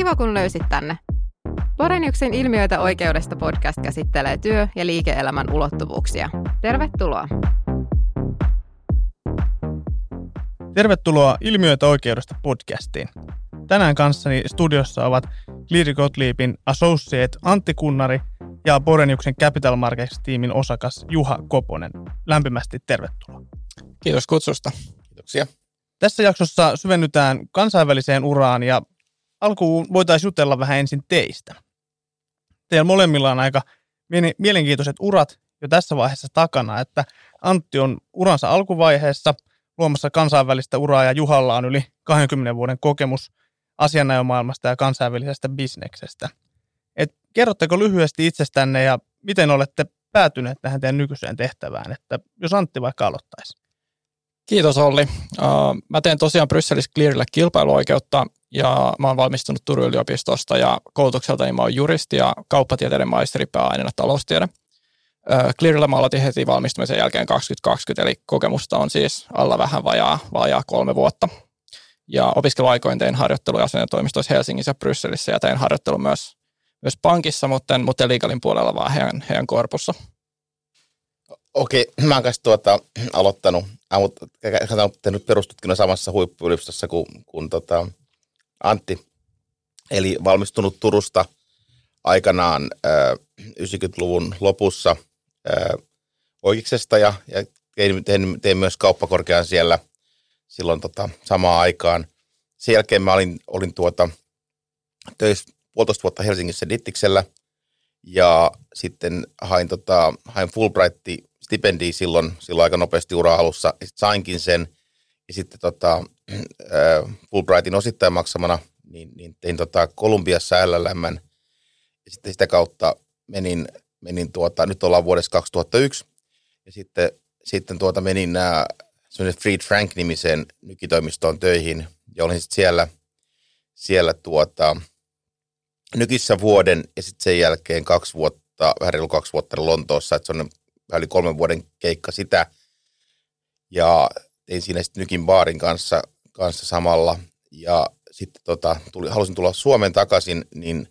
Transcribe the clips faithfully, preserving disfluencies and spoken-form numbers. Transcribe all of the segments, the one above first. Kiva, kun löysit tänne. Loreniuksen Ilmiöitä oikeudesta podcast käsittelee työ- ja liike-elämän ulottuvuuksia. Tervetuloa. Tervetuloa Ilmiöitä oikeudesta podcastiin. Tänään kanssani studiossa ovat Cleary Gottliebin associate Antti Kunnari ja Boreniuksen Capital Markets-tiimin osakas Juha Koponen. Lämpimästi tervetuloa. Kiitos kutsusta. Kiitoksia. Tässä jaksossa syvennytään kansainväliseen uraan ja alkuun voitaisiin jutella vähän ensin teistä. Teillä molemmilla on aika mielenkiintoiset urat jo tässä vaiheessa takana, että Antti on uransa alkuvaiheessa luomassa kansainvälistä uraa ja Juhalla on yli kahdenkymmenen vuoden kokemus asianajomaailmasta ja kansainvälisestä bisneksestä. Et kerrotteko lyhyesti itsestänne ja miten olette päätyneet tähän teidän nykyiseen tehtävään, että jos Antti vaikka aloittaisi? Kiitos Olli. Mä teen tosiaan Brysselissä Clearyllä kilpailuoikeutta ja mä oon valmistunut Turun yliopistosta ja koulutukselta niin mä oon juristi ja kauppatieteiden maisteri pääaineena taloustiede. Clearyllä mä aloitin heti valmistumisen jälkeen kaksituhattakaksikymmentä, eli kokemusta on siis alla vähän vajaa, vajaa kolme vuotta. Ja opiskeluaikoin tein harjoittelua asianajotoimistoissa Helsingissä ja Brysselissä ja tein harjoittelu myös, myös pankissa, mutta, mutta legalin puolella vaan heidän, heidän korpussa. Okei, mä oon kanssa tuota, aloittanut, mutta tehnyt perustutkinnon samassa huippuyliopistossa kuin, kuin tota Antti, eli valmistunut Turusta aikanaan äh, yhdeksänkymmentäluvun lopussa äh, oikeuksesta ja, ja tein, tein myös kauppakorkean siellä silloin tota, samaan aikaan. Sen jälkeen mä olin, olin tuota, töissä puolitoista vuotta Helsingissä Dittiksellä ja sitten hain, tota, hain Fulbright-stipendiä silloin, silloin aika nopeasti uraa alussa. Sitten sainkin sen ja sitten tota, äh, Fulbrightin osittain maksamana niin, niin tein tota, Kolumbiassa L L M:n. Ja sitten sitä kautta menin, menin tuota, nyt ollaan vuodessa kaksituhattayksi, ja sitten, sitten tuota menin ää, semmoisen Fried Frank-nimiseen nykitoimistoon töihin, ja olin sitten siellä, siellä tuota, nykissä vuoden, ja sitten sen jälkeen kaksi vuotta, vähän reilu kaksi vuotta Lontoossa, että se on vähän yli kolmen vuoden keikka sitä, ja tein siinä sitten Nykin baarin kanssa, kanssa samalla, ja sitten tota, tuli, halusin tulla Suomeen takaisin, niin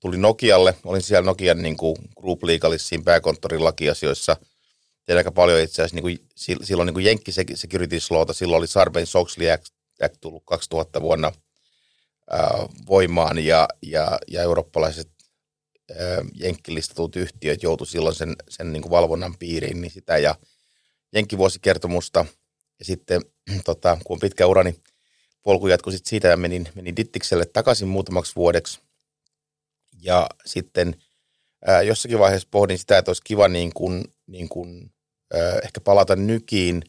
tulin Nokialle, olin siellä Nokian niin kuin Group Legalisiin pääkonttorin lakiasioissa. Tein aika paljon itse asiassa, niin kuin, silloin niin kuin Jenkki-securities lawta, silloin oli Sarbanes-Oxley Act, Act tullut kaksituhatta vuonna ää, voimaan ja, ja, ja eurooppalaiset jenkkilistetut yhtiöt joutui silloin sen, sen niin kuin valvonnan piiriin, niin sitä ja jenkkivuosikertomusta. Ja sitten tota, kun on pitkä ura, niin polku jatkui sitten siitä ja menin, menin Dittikselle takaisin muutamaksi vuodeksi. Ja sitten ää, jossakin vaiheessa pohdin sitä, että olisi kiva niin kuin, niin kuin, ää, ehkä palata Nykiin.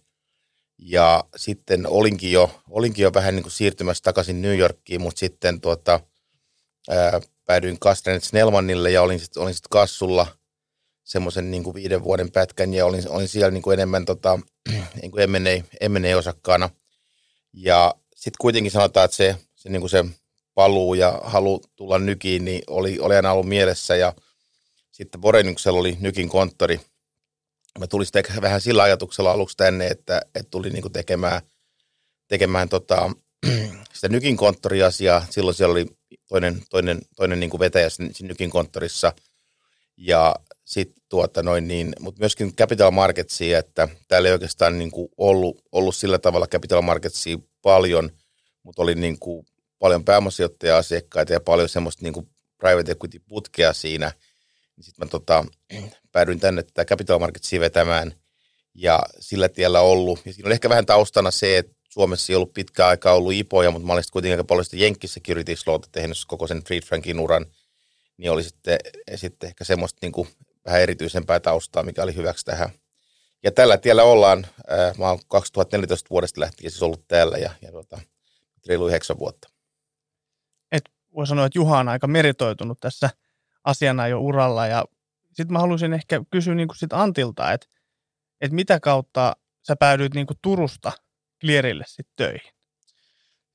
Ja sitten olinkin jo, olinkin jo vähän niin kuin siirtymässä takaisin New Yorkiin, mutta sitten tuota, ää, päädyin Castanet-Snellmanille ja olin sitten olin sit kassulla semmoisen niin kuin viiden vuoden pätkän. Ja olin, olin siellä niin kuin enemmän tota, niin kuin M and A-osakkaana. Ja sitten kuitenkin sanotaan, että se, se, niin kuin se paluu ja halu tulla Nykiin, niin oli, oli aina ollut mielessä. Ja sitten Boreniuksella oli Nykin konttori. Mä tulin sitten vähän sillä ajatuksella aluksi tänne, että, että tuli niinku tekemään, tekemään tota, sitä Nykin konttoriasiaa. Silloin siellä oli toinen, toinen, toinen niinku vetäjä siinä Nykin konttorissa. Ja sitten tuota noin niin, mutta myöskin Capital Marketsia, että täällä ei oikeastaan niinku ollut, ollut sillä tavalla Capital Marketsia paljon, mutta oli niinku paljon pääomasijoittaja-asiakkaita ja paljon semmoista niin kuin private equity-putkea siinä. Sitten mä tota, päädyin tänne tätä Capital Marketsia vetämään ja sillä tiellä ollut. Ja siinä oli ehkä vähän taustana se, että Suomessa ei ollut pitkään aikaa ollut ipoja, mutta mä olin sitten kuitenkin aika paljon sitä Jenkki-securities lawta tehnyt koko sen Fried Frankin uran. Niin oli sitten, sitten ehkä semmoista niin kuin vähän erityisempää taustaa, mikä oli hyväksi tähän. Ja tällä tiellä ollaan. Mä oon kaksituhattaneljätoista vuodesta lähtien siis ollut täällä ja, ja tota, reilu yhdeksän vuotta. Voi sanoa, että Juha on aika meritoitunut tässä asiana jo uralla. Ja sitten mä haluaisin ehkä kysyä niin kuin sit Antilta, että, että mitä kautta sä päädyit niin kuin Turusta Clearylle sitten töihin?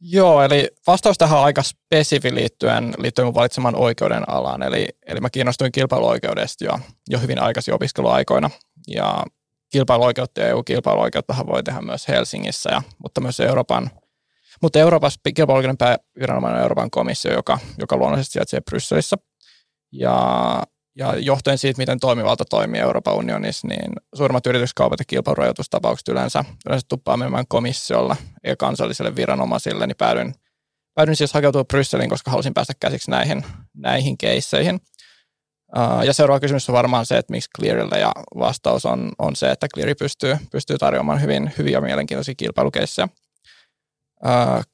Joo, eli vastaus tähän on aika spesifi liittyen, liittyen mun valitsemaan oikeuden alaan. Eli, eli mä kiinnostuin kilpailuoikeudesta jo, jo hyvin aikaisin opiskeluaikoina. Ja kilpailuoikeutta ja E U-kilpailuoikeuttahan voi tehdä myös Helsingissä, ja, mutta myös Euroopan Mutta Euroopassa kilpailuoikeuden pääviranomainen on Euroopan komissio, joka, joka luonnollisesti sijaitsee Brysselissä. Ja, ja johtuen siitä, miten toimivalta toimii Euroopan unionissa, niin suurimmat yrityskaupat ja kilpailurajoitustapaukset yleensä, yleensä tuppaa menemään komissiolla ja kansalliselle viranomaisille, niin päädyin, päädyin siis hakeutua Brysseliin, koska halusin päästä käsiksi näihin, näihin keisseihin. Ja seuraava kysymys on varmaan se, että miksi Clearille, ja vastaus on, on se, että Clear pystyy, pystyy tarjoamaan hyvin hyviä mielenkiintoisia kilpailukeissejä.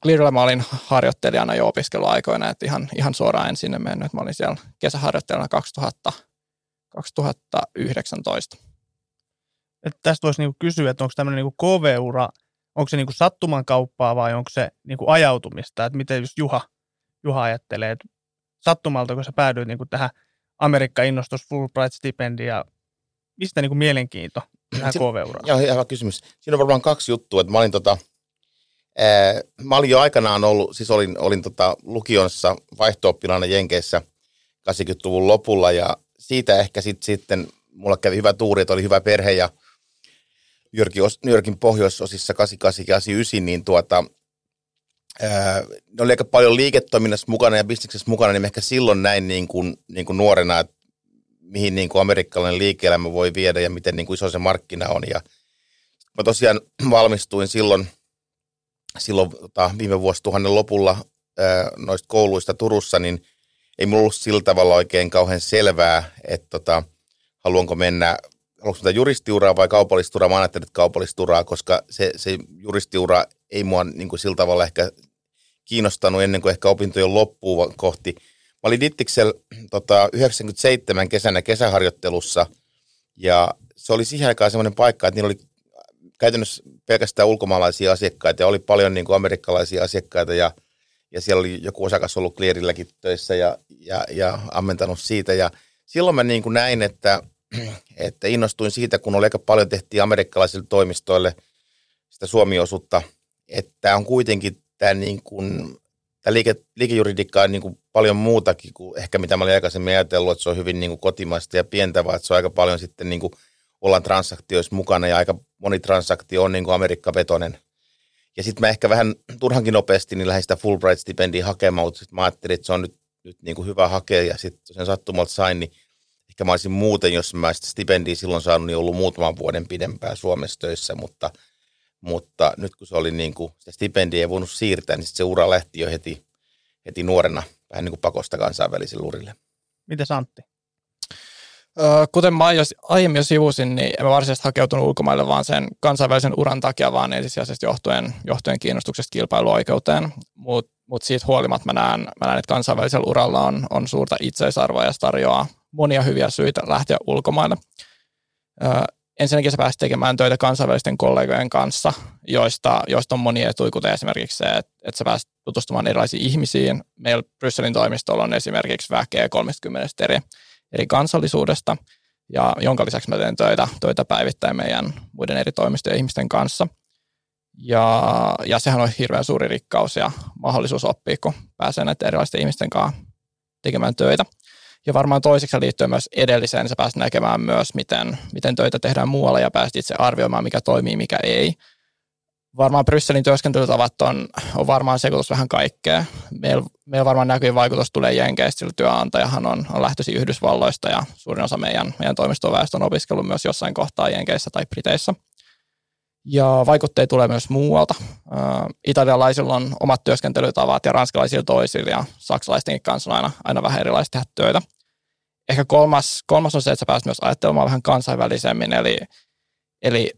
Clearilla mä olin harjoittelijana jo opiskeluaikoina, että ihan, ihan suoraan en sinne mennyt. Mä olin siellä kesäharjoittelijana kaksituhatta, kaksituhattayhdeksäntoista. Että tästä voisi niinku kysyä, että onko tämmöinen niinku K V-ura, onko se niinku sattuman kauppaa vai onko se niinku ajautumista? Että miten just Juha, Juha ajattelee, että sattumalta, kun sä päädyit niinku tähän Amerikka-innostus, Fulbright-stipendi ja mistä niinku mielenkiinto tähän K V-uraan? Joo, hyvä kysymys. Siinä on varmaan kaksi juttua, että mä olin tota... Mä olin jo aikanaan ollut, siis olin, olin tota lukionsa vaihto-oppilaana Jenkeissä kahdeksankymmentäluvun lopulla, ja siitä ehkä sit, sitten mulla kävi hyvä tuuri, että oli hyvä perhe, ja New Yorkin pohjoisosissa kahdeksankymmentäkahdeksan ja kahdeksankymmentäyhdeksän, niin tuota, ää, ne oli aika paljon liiketoiminnassa mukana ja bisneksessä mukana, niin ehkä silloin näin niin kuin, niin kuin nuorena, että mihin niin kuin amerikkalainen liike-elämä voi viedä ja miten niin kuin iso se markkina on. Ja mä tosiaan valmistuin silloin, Silloin tota, viime vuosituhannen lopulla ää, noista kouluista Turussa, niin ei mulla ollut sillä tavalla oikein kauhean selvää, että tota, haluanko mennä, haluanko mennä juristiuraa vai kaupallisturaa. Mä ajattelin, että kaupallisturaa, koska se, se juristiura ei mua niin kuin sillä tavalla ehkä kiinnostanut ennen kuin ehkä opintojen loppuun kohti. Mä olin Dittiksellä tota, yhdeksänkymmentäseitsemän kesänä kesäharjoittelussa, ja se oli siihen aikaan semmoinen paikka, että niillä oli käytännössä pelkästään ulkomaalaisia asiakkaita, ja oli paljon niin kuin amerikkalaisia asiakkaita, ja, ja siellä oli joku osakas ollut Clearilläkin töissä ja, ja, ja ammentanut siitä. Ja silloin mä niin kuin näin, että, että innostuin siitä, kun oli aika paljon tehtiin amerikkalaisille toimistoille sitä Suomi-osuutta, että on kuitenkin tämä, niin kuin, tämä liike, liikejuridiikka on niin kuin paljon muutakin kuin ehkä mitä mä olin aikaisemmin ajatellut, että se on hyvin niin kuin kotimaista ja pientä, vaan että se on aika paljon sitten niin kuin ollaan transaktioissa mukana, ja aika moni transaktio on niin kuin Amerikka-vetoinen. Ja sitten mä ehkä vähän turhankin nopeasti niin lähdin sitä Fulbright-stipendiä hakemaan, mutta sitten mä ajattelin, että se on nyt, nyt niin kuin hyvä hakea, ja sitten sen sattumalta sain, niin ehkä mä olisin muuten, jos mä sitä stipendiä silloin saanut, niin ollut muutaman vuoden pidempään Suomessa töissä, mutta, mutta nyt kun se oli niin kuin, sitä stipendiä ei voinut siirtää, niin sitten se ura lähti jo heti, heti nuorena vähän niin kuin pakosta kansainvälisille urille. Mitäs Antti? Kuten mä aiemmin jo sivusin, niin en mä varsinaisesti hakeutunut ulkomaille, vaan sen kansainvälisen uran takia, vaan ensisijaisesti johtuen, johtuen kiinnostuksesta kilpailuoikeuteen. Mutta mut siitä huolimatta mä näen, mä näen, että kansainvälisellä uralla on, on suurta itseisarvoa ja se tarjoaa monia hyviä syitä lähteä ulkomaille. Ö, ensinnäkin sä pääsit tekemään töitä kansainvälisten kollegojen kanssa, joista, joista on monia etuja, kuten esimerkiksi se, että, että sä pääsit tutustumaan erilaisiin ihmisiin. Meillä Brysselin toimistolla on esimerkiksi väkeä kolmekymmentä eri eri kansallisuudesta, ja jonka lisäksi mä teen töitä, töitä päivittäin meidän muiden eri toimistojen ihmisten kanssa. Ja, ja sehän on hirveän suuri rikkaus ja mahdollisuus oppia, kun pääsee näiden erilaisten ihmisten kanssa tekemään töitä. Ja varmaan toiseksi liittyen myös edelliseen, niin sä pääset näkemään myös, miten, miten töitä tehdään muualla, ja pääset itse arvioimaan, mikä toimii, mikä ei. Varmaan Brysselin työskentelytavat on, on varmaan sekoitus vähän kaikkea. Meillä, meillä varmaan näkyy vaikutus tulee Jenkeistä, sillä työnantajahan on, on lähtöisin Yhdysvalloista, ja suurin osa meidän, meidän toimistoväestö on opiskellut myös jossain kohtaa Jenkeissä tai Briteissä. Ja vaikutteita tulee myös muualta. Äh, italialaisilla on omat työskentelytavat ja ranskalaisilla toisilla, ja saksalaistenkin kanssa on aina, aina vähän erilaista tehdä töitä. Ehkä kolmas, kolmas on se, että sä pääset myös ajattelemaan vähän kansainvälisemmin, eli Eli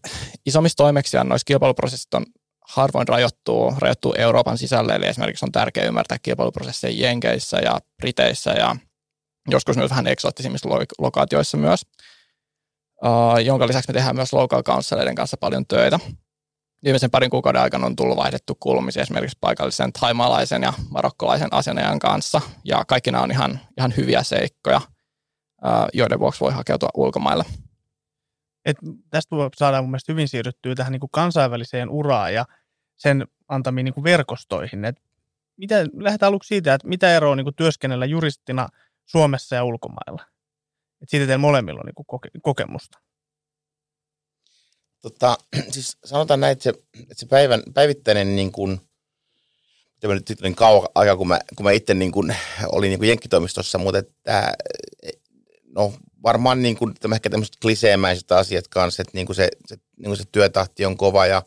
isommissa toimeksiannoissa kilpailuprosessit on harvoin rajoittuu, rajoittuu Euroopan sisälle, eli esimerkiksi on tärkeää ymmärtää kilpailuprosesseja Jenkeissä ja Briteissä ja joskus myös vähän eksoottisimmissa lokaatioissa myös, uh, jonka lisäksi me tehdään myös local councilien kanssa paljon töitä. Viimeisen parin kuukauden aikana on tullut vaihdettu kulmisia esimerkiksi paikallisen thaimalaisen ja marokkolaisen asianajan kanssa, ja kaikki nämä on ihan, ihan hyviä seikkoja, uh, joiden vuoksi voi hakeutua ulkomaille. Et tästä saadaan mun mielestä hyvin siirryttyä tähän niin kuin kansainväliseen uraan ja sen antamiin niin kuin verkostoihin. Et mitä, lähdetään aluksi siitä, että mitä eroa on niin kuin työskennellä juristina Suomessa ja ulkomailla? Et siitä teillä molemmilla on niin kuin koke- kokemusta. Tota, siis sanotaan näin, että se, että se päivän, päivittäinen niin kuin sitten kauan aika, kun mä, kun mä itse niin kuin olin niin kuin jenkkitoimistossa, mutta että, no, varmaan niin kuin, ehkä tämmöiset kliseemäiset asiat kanssa, että niin kuin se, se, niin kuin se työtahti on kova ja,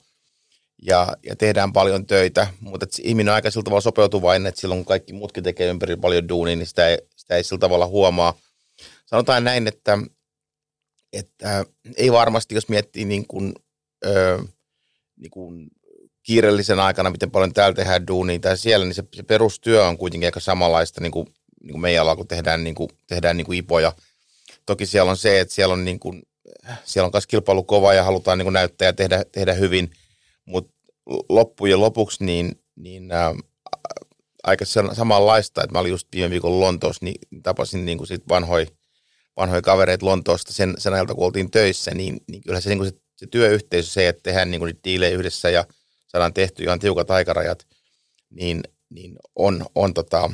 ja, ja tehdään paljon töitä, mutta että ihminen on aika sillä tavalla sopeutuvainen, että silloin kun kaikki muutkin tekee ympäri paljon duunia, niin sitä ei, sitä ei sillä tavalla huomaa. Sanotaan näin, että, että ei varmasti, jos miettii niin kuin, ö, niin kuin kiireellisen aikana, miten paljon täällä tehdään duunia tai siellä, niin se, se perustyö on kuitenkin aika samanlaista niin kuin, niin kuin meidän alalla, kun tehdään, niin kuin, tehdään niin kuin ipoja. Toki siellä on se, että siellä on, niin kuin, siellä on myös kilpailu kova ja halutaan niin kuin näyttää ja tehdä, tehdä hyvin, mutta loppujen lopuksi niin, niin ä, aika samanlaista, että mä olin just viime viikon Lontoossa, niin tapasin niin kuin sit vanhoja vanhoi kavereita Lontoosta sen, sen ajalta, kun oltiin töissä, niin, niin kyllä se, niin kuin se, se työyhteisö, se, että tehdään niin kuin niitä diilejä yhdessä ja saadaan tehty ihan tiukat aikarajat, niin, niin on, on, tota,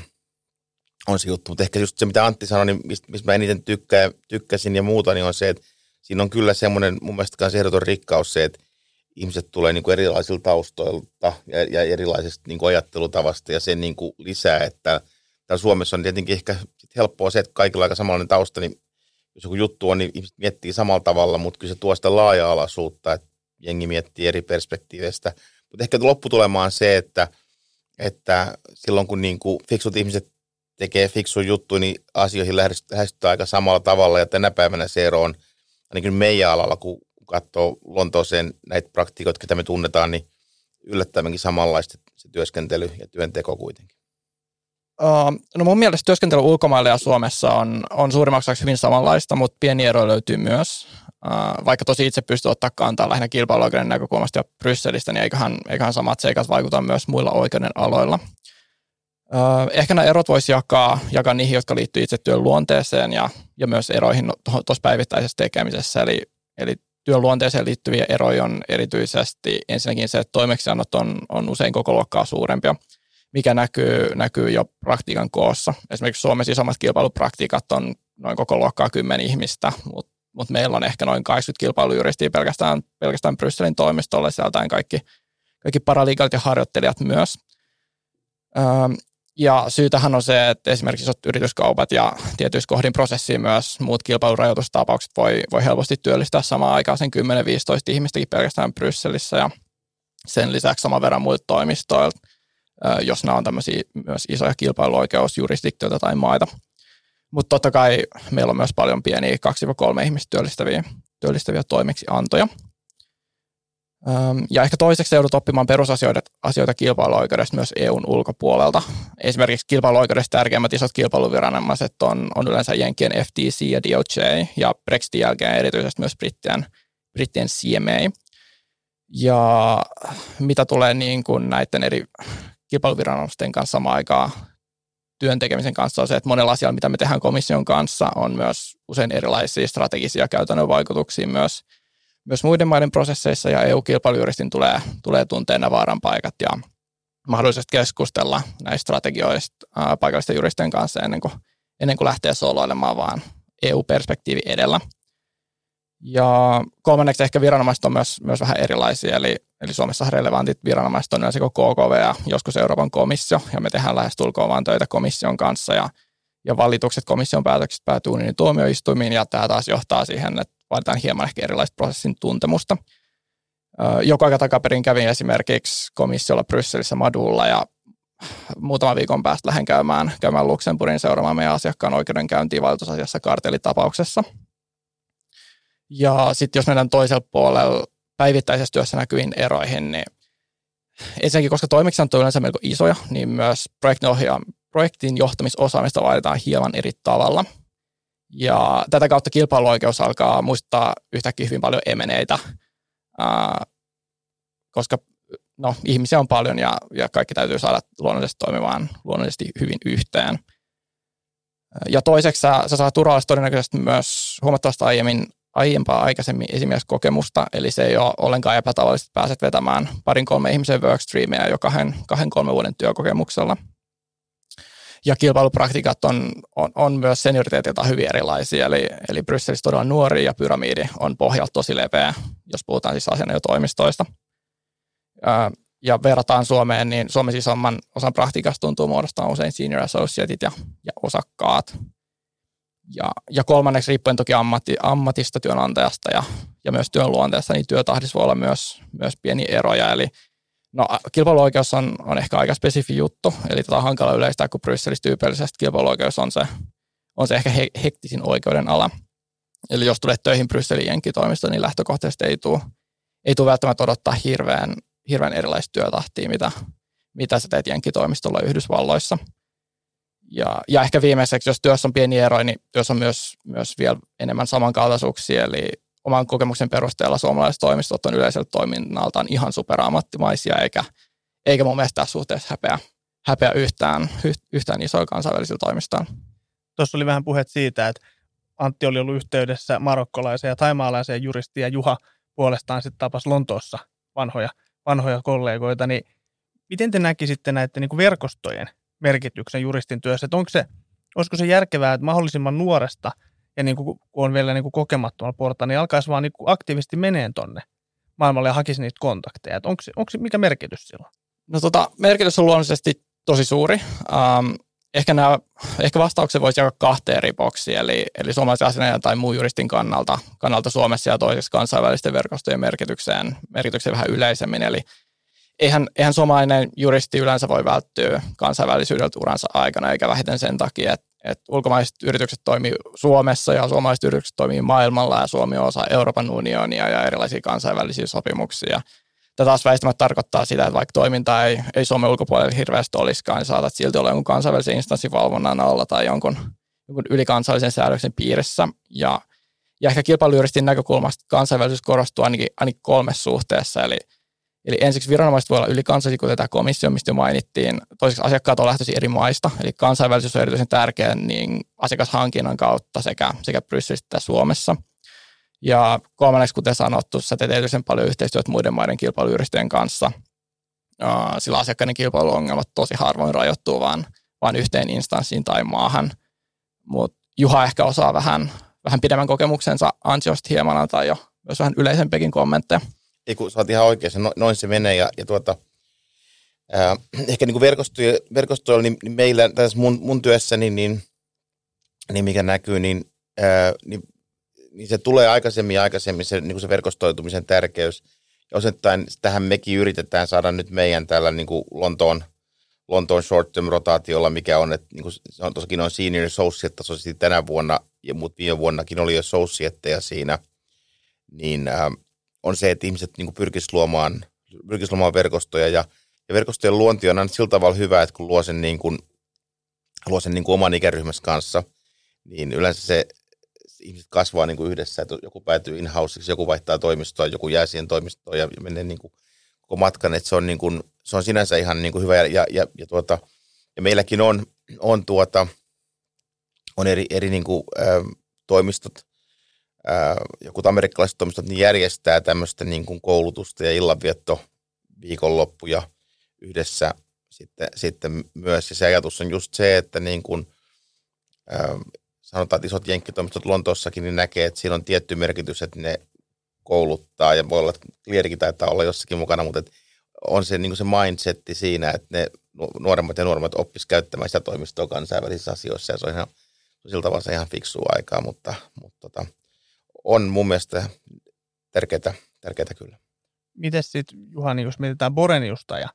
on se juttu. Mutta ehkä just se, mitä Antti sanoi, niin mistä, mistä mä eniten tykkää, tykkäsin ja muuta, niin on se, että siinä on kyllä semmoinen mun mielestä myös ehdoton rikkaus se, että ihmiset tulee niin kuin erilaisilta taustoilta ja, ja erilaisesta niin kuin ajattelutavasta ja sen niin kuin lisää, että täällä Suomessa on tietenkin ehkä helppoa se, että kaikilla on aika samanlainen tausta, niin jos joku juttu on, niin ihmiset miettii samalla tavalla, mutta kyllä se tuo sitä laaja-alaisuutta, että jengi miettii eri perspektiiveistä. Mutta ehkä lopputulema on se, että, että silloin kun niinku fiksut ihmiset tekee fiksu juttu, niin asioihin lähestytään aika samalla tavalla. Ja tänä päivänä se ero on ainakin meidän alalla, kun katsoo Lontooseen näitä praktiikoita, joita me tunnetaan, niin yllättävänkin samanlaista se työskentely ja työnteko kuitenkin. No mun mielestä työskentely ulkomailla ja Suomessa on, on suurimmaksi hyvin samanlaista, mutta pieni ero löytyy myös. Vaikka tosi itse pystyy ottaa kantaa lähinnä kilpailuoikeuden näkökulmasta ja Brysselistä, niin eiköhän, eiköhän samat seikat vaikuta myös muilla oikeuden aloilla. Ehkä nämä erot voisi jakaa, jakaa niihin, jotka liittyy itse työn luonteeseen ja, ja myös eroihin tuossa päivittäisessä tekemisessä. Eli, eli työn luonteeseen liittyviä eroja on erityisesti ensinnäkin se, että toimeksiannot on, on usein koko luokkaa suurempia, mikä näkyy, näkyy jo praktiikan koossa. Esimerkiksi Suomessa isommat kilpailupraktiikat on noin koko luokkaa kymmenen ihmistä, mutta mut meillä on ehkä noin kahdeksankymmentä kilpailujuristiä pelkästään, pelkästään Brysselin toimistolle, sieltäen kaikki, kaikki paraliigat ja harjoittelijat myös. Öö, ja syytähän on se, että esimerkiksi isot yrityskaupat ja tietyissä kohdin prosessiin myös muut kilpailurajoitustapaukset voi, voi helposti työllistää samaan aikaan sen kymmenen viisitoista ihmistäkin pelkästään Brysselissä ja sen lisäksi saman verran muilta toimistoilta, jos nämä on tämmöisiä myös isoja kilpailuoikeusjurisdiktioita tai maita. Mutta totta kai meillä on myös paljon pieniä kaksi kolme ihmistä työllistäviä, työllistäviä toimeksiantoja. Ja ehkä toiseksi joudut oppimaan perusasioita asioita kilpailuoikeudesta myös E U:n ulkopuolelta. Esimerkiksi kilpailuoikeudesta tärkeimmät isot kilpailuviranomaiset on, on yleensä Jenkkien F T C ja D O J ja Brexitin jälkeen erityisesti myös Brittien, Brittien C M A. Ja mitä tulee niin kuin näiden eri kilpailuviranomaisten kanssa samaan aikaan työn tekemisen kanssa on se, että monella asialla, mitä me tehdään komission kanssa, on myös usein erilaisia strategisia käytännön vaikutuksia myös, myös muiden maiden prosesseissa, ja E U-kilpailujuristin tulee, tulee tuntea nämä vaaranpaikat ja mahdollisesti keskustella näistä strategioista ää, paikallisten juristien kanssa ennen kuin, ennen kuin lähtee soloilemaan vaan E U-perspektiivi edellä. Ja kolmanneksi ehkä viranomaiset on myös, myös vähän erilaisia, eli, eli Suomessa relevantit viranomaiset on yleensä K K V ja joskus Euroopan komissio, ja me tehdään lähes tulkoon vaan töitä komission kanssa, ja, ja valitukset komission päätöksistä päätyy niin tuomioistuimiin, ja tämä taas johtaa siihen, että vaaditaan hieman ehkä erilaista prosessin tuntemusta. Joku aika takaperin kävin esimerkiksi komissiolla Brysselissä Madulla, ja muutaman viikon päästä lähden käymään, käymään Luxemburgin seuraamaan meidän asiakkaan oikeudenkäyntiin valitusasiassa kartellitapauksessa. Ja sitten jos mennään toisella puolella päivittäisessä työssä näkyviin eroihin, niin ensinnäkin, koska toimeksianto on yleensä melko isoja, niin myös projektin, ohja- projektin johtamisosaamista vaaditaan hieman eri tavalla. Ja tätä kautta kilpailuoikeus alkaa muistaa yhtäkkiä hyvin paljon emeneitä, koska no, ihmisiä on paljon ja, ja kaikki täytyy saada luonnollisesti toimimaan luonnollisesti hyvin yhteen. Ja toiseksi sä, sä saat turvallisesti todennäköisesti myös huomattavasti aiemmin aiempaa aikaisemmin esimieskokemusta, eli se ei ole ollenkaan epätavallisesti, pääset vetämään parin kolme ihmisen workstreameja jo kahden, kahden kolmen vuoden työkokemuksella. Ja kilpailupraktiikat on, on, on myös senioriteetilta hyvin erilaisia, eli, eli Brysselissä todella nuori ja pyramidi on pohjalta tosi leveä, jos puhutaan siis asianajotoimistoista. ja verrataan Suomeen, niin Suomessa isomman osan praktikasta tuntuu muodostamaan usein senior associateit ja, ja osakkaat. Ja, ja kolmanneksi riippuen toki ammatti, ammatista, työnantajasta ja, ja myös työn luonteesta, niin työtahdissa voi olla myös, myös pieniä eroja. Eli no, kilpailuoikeus on, on ehkä aika spesifi juttu, eli tätä on hankala yleistää, kun Brysselissä tyypillisesti kilpailuoikeus on se, on se ehkä he, hektisin oikeuden ala. Eli jos tulet töihin Brysselin jenkkitoimistoon, niin lähtökohtaisesti ei tule ei tule välttämättä odottaa hirveän, hirveän erilaista työtahtia, mitä, mitä sä teet jenkkitoimistolla Yhdysvalloissa. Ja, ja ehkä viimeiseksi, jos työssä on pieni ero, niin työssä on myös, myös vielä enemmän samankaltaisuuksia, eli oman kokemuksen perusteella suomalaiset toimistot on yleiseltä toiminnaltaan ihan superammattimaisia, eikä, eikä mun mielestä tässä suhteessa häpeä, häpeä yhtään, yhtään isoja kansainvälisillä toimistaan. Tuossa oli vähän puhet siitä, että Antti oli ollut yhteydessä marokkolaiseen ja thaimaalaiseen juristiin ja Juha puolestaan sitten tapasi Lontoossa vanhoja, vanhoja kollegoita, niin miten te näkisitte näiden niin kuin verkostojen merkityksen juristin työssä, että onko se, olisiko se järkevää, että mahdollisimman nuoresta ja niin kuin, kun on vielä niin kuin kokemattomalla portaan, niin alkaisi vaan niin kuin aktiivisesti meneen tonne maailmalle ja hakisi niitä kontakteja. Onko se, onko se, mikä merkitys sillä on? No tota, merkitys on luonnollisesti tosi suuri. Ähm, ehkä, nämä, ehkä vastauksen voisi jakaa kahteen eri boksiin, eli, eli suomalaisen asianajan tai muun juristin kannalta, kannalta Suomessa ja toiseksi kansainvälisten verkostojen merkitykseen, merkitykseen vähän yleisemmin. Eli eihän, eihän suomalainen juristi yleensä voi välttyä kansainvälisyydeltä uransa aikana, eikä vähiten sen takia, että Et ulkomaiset yritykset toimii Suomessa ja suomalaiset yritykset toimii maailmalla ja Suomi on osa Euroopan unionia ja erilaisia kansainvälisiä sopimuksia. Tämä taas väistämättä tarkoittaa sitä, että vaikka toiminta ei, ei Suomen ulkopuolella hirveästi olisikaan, niin saatat silti olla jonkun kansainvälisen instanssivalvonnan alla tai jonkun, jonkun ylikansallisen säädöksen piirissä. Ja, ja ehkä kilpailujuristin näkökulmasta kansainvälisyys korostuu ainakin, ainakin kolmessa suhteessa, eli Eli ensiksi viranomaiset voi olla ylikansallisia, kuten tämä komissio, mistä jo mainittiin. Toiseksi asiakkaat on lähtöisiä eri maista, eli kansainvälisyys on erityisen tärkeä niin asiakashankinnan kautta sekä, sekä Brysselissä että Suomessa. Ja kolmanneksi, kuten sanottu, sä teet erityisen paljon yhteistyötä muiden maiden kilpailuyritysten kanssa, sillä asiakkaiden kilpailuongelmat tosi harvoin rajoittuu vaan, vaan yhteen instanssiin tai maahan. Mutta Juha ehkä osaa vähän, vähän pidemmän kokemuksensa ansiosta hieman antaa jo myös vähän yleisempikin kommentteja. Ei kun sä oot ihan oikeassa, noin se menee ja, ja tuota, ää, ehkä niin verkostoilla, verkostoilla niin, niin meillä tässä mun, mun työssäni, niin, niin mikä näkyy, niin, ää, niin, niin se tulee aikaisemmin ja aikaisemmin se, niin se verkostoitumisen tärkeys. Ja osittain tähän mekin yritetään saada nyt meidän täällä niin Lontoon, Lontoon short-term rotaatiolla, mikä on, että niin se on tosikin on senior associate-tasoisesti tänä vuonna ja muut viime vuonnakin oli jo associateja siinä, niin ää, on se, että ihmiset niin pyrkisivät luomaan, pyrkis luomaan verkostoja. Ja, ja verkostojen luonti on aina sillä tavalla hyvä, että kun luo sen, niin kuin, luo sen niin kuin oman ikäryhmänsä kanssa, niin yleensä se, se ihmiset kasvaa niin kuin yhdessä. Että joku päätyy in-houseiksi, joku vaihtaa toimistoa, joku jää siihen toimistoon ja menee niin kuin koko matkan. Että se on, niin kuin, se on sinänsä ihan niin kuin hyvä. Ja, ja, ja, ja, tuota, ja meilläkin on, on, tuota, on eri, eri niin kuin, ä, toimistot. Joku amerikkalaiset toimistot niin järjestää tämmöistä niin kuin koulutusta ja illanvietto viikonloppuja yhdessä sitten, sitten myös. Ja se ajatus on just se, että niin kuin, äh, sanotaan, että isot jenkkitoimistot Lontoossakin niin näkee, että siinä on tietty merkitys, että ne kouluttaa ja voi olla, että klierikin taitaa olla jossakin mukana, mutta on se, niin kuin se mindsetti siinä, että ne nuoremmat ja nuoremmat oppisivat käyttämään sitä toimistoa kansainvälisissä asioissa ja se on ihan, sillä tavalla se ihan fiksua aikaa, mutta, mutta on mun mielestä tärkeää, tärkeää kyllä. Mites sitten, Juhani, jos mietitään Boreniusta ja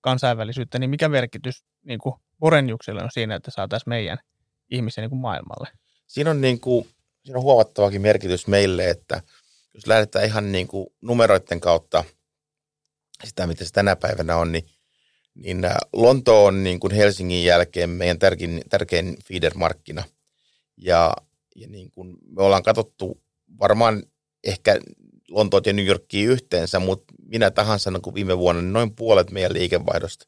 kansainvälisyyttä, niin mikä merkitys niin kuin Boreniukselle on siinä, että saataisiin meidän ihmisiä niin kuin maailmalle? Siinä on, niin kuin, siinä on huomattavakin merkitys meille, että jos lähdetään ihan niin kuin numeroiden kautta sitä, mitä se tänä päivänä on, niin, niin Lonto on niin kuin Helsingin jälkeen meidän tärkein, tärkein feeder-markkina. Ja, ja niin kuin me ollaan katsottu varmaan ehkä Lontoot ja New Yorkiin yhteensä, mutta minä tahansa niin kuin viime vuonna niin noin puolet meidän liikevaihdosta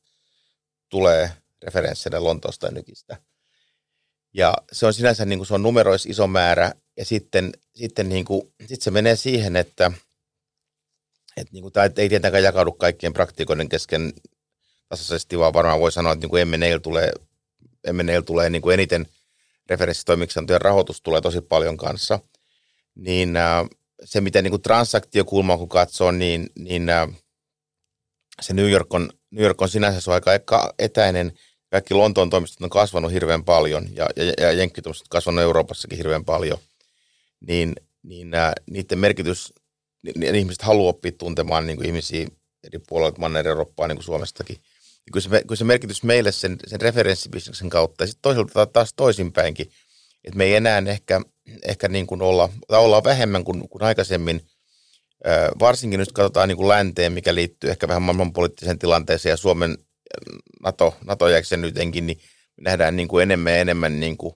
tulee referenssinä Lontoosta ja Nykistä. Ja se on sinänsä niin kuin se on numerois iso määrä ja sitten, sitten niin kuin, sit se menee siihen, että, että niin kuin, tämä ei tietenkään jakaudu kaikkien praktikoiden kesken tasaisesti, vaan varmaan voi sanoa, että niin M and A tulee, M and A tulee niin kuin eniten referenssitoimiksiantojen rahoitus tulee tosi paljon kanssa. Niin se, miten niin transaktiokulmaa kun katsoo, niin, niin se New York on, New York on sinänsä se on aika etäinen. Kaikki Lontoon toimistot on kasvanut hirveän paljon ja, ja, ja jenkkitoimistot on kasvanut Euroopassakin hirveän paljon. Niin, niin nää, niiden merkitys, niin ihmiset haluaa oppia tuntemaan niin kuin ihmisiä eri puolilta Manner-Eurooppaa, niin kuin Suomestakin. Ja kyllä, se, kyllä se merkitys meille sen, sen referenssibisneksen kautta ja sitten toisaalta taas toisinpäinkin, että me ei enää ehkä, ehkä niin kuin olla, tai ollaan vähemmän kuin, kuin aikaisemmin. Varsinkin nyt katsotaan niin kuin länteen, mikä liittyy ehkä vähän maailmanpoliittiseen tilanteeseen ja Suomen NATO, NATO-jäksenyytenkin, niin nähdään niin kuin enemmän ja enemmän niin kuin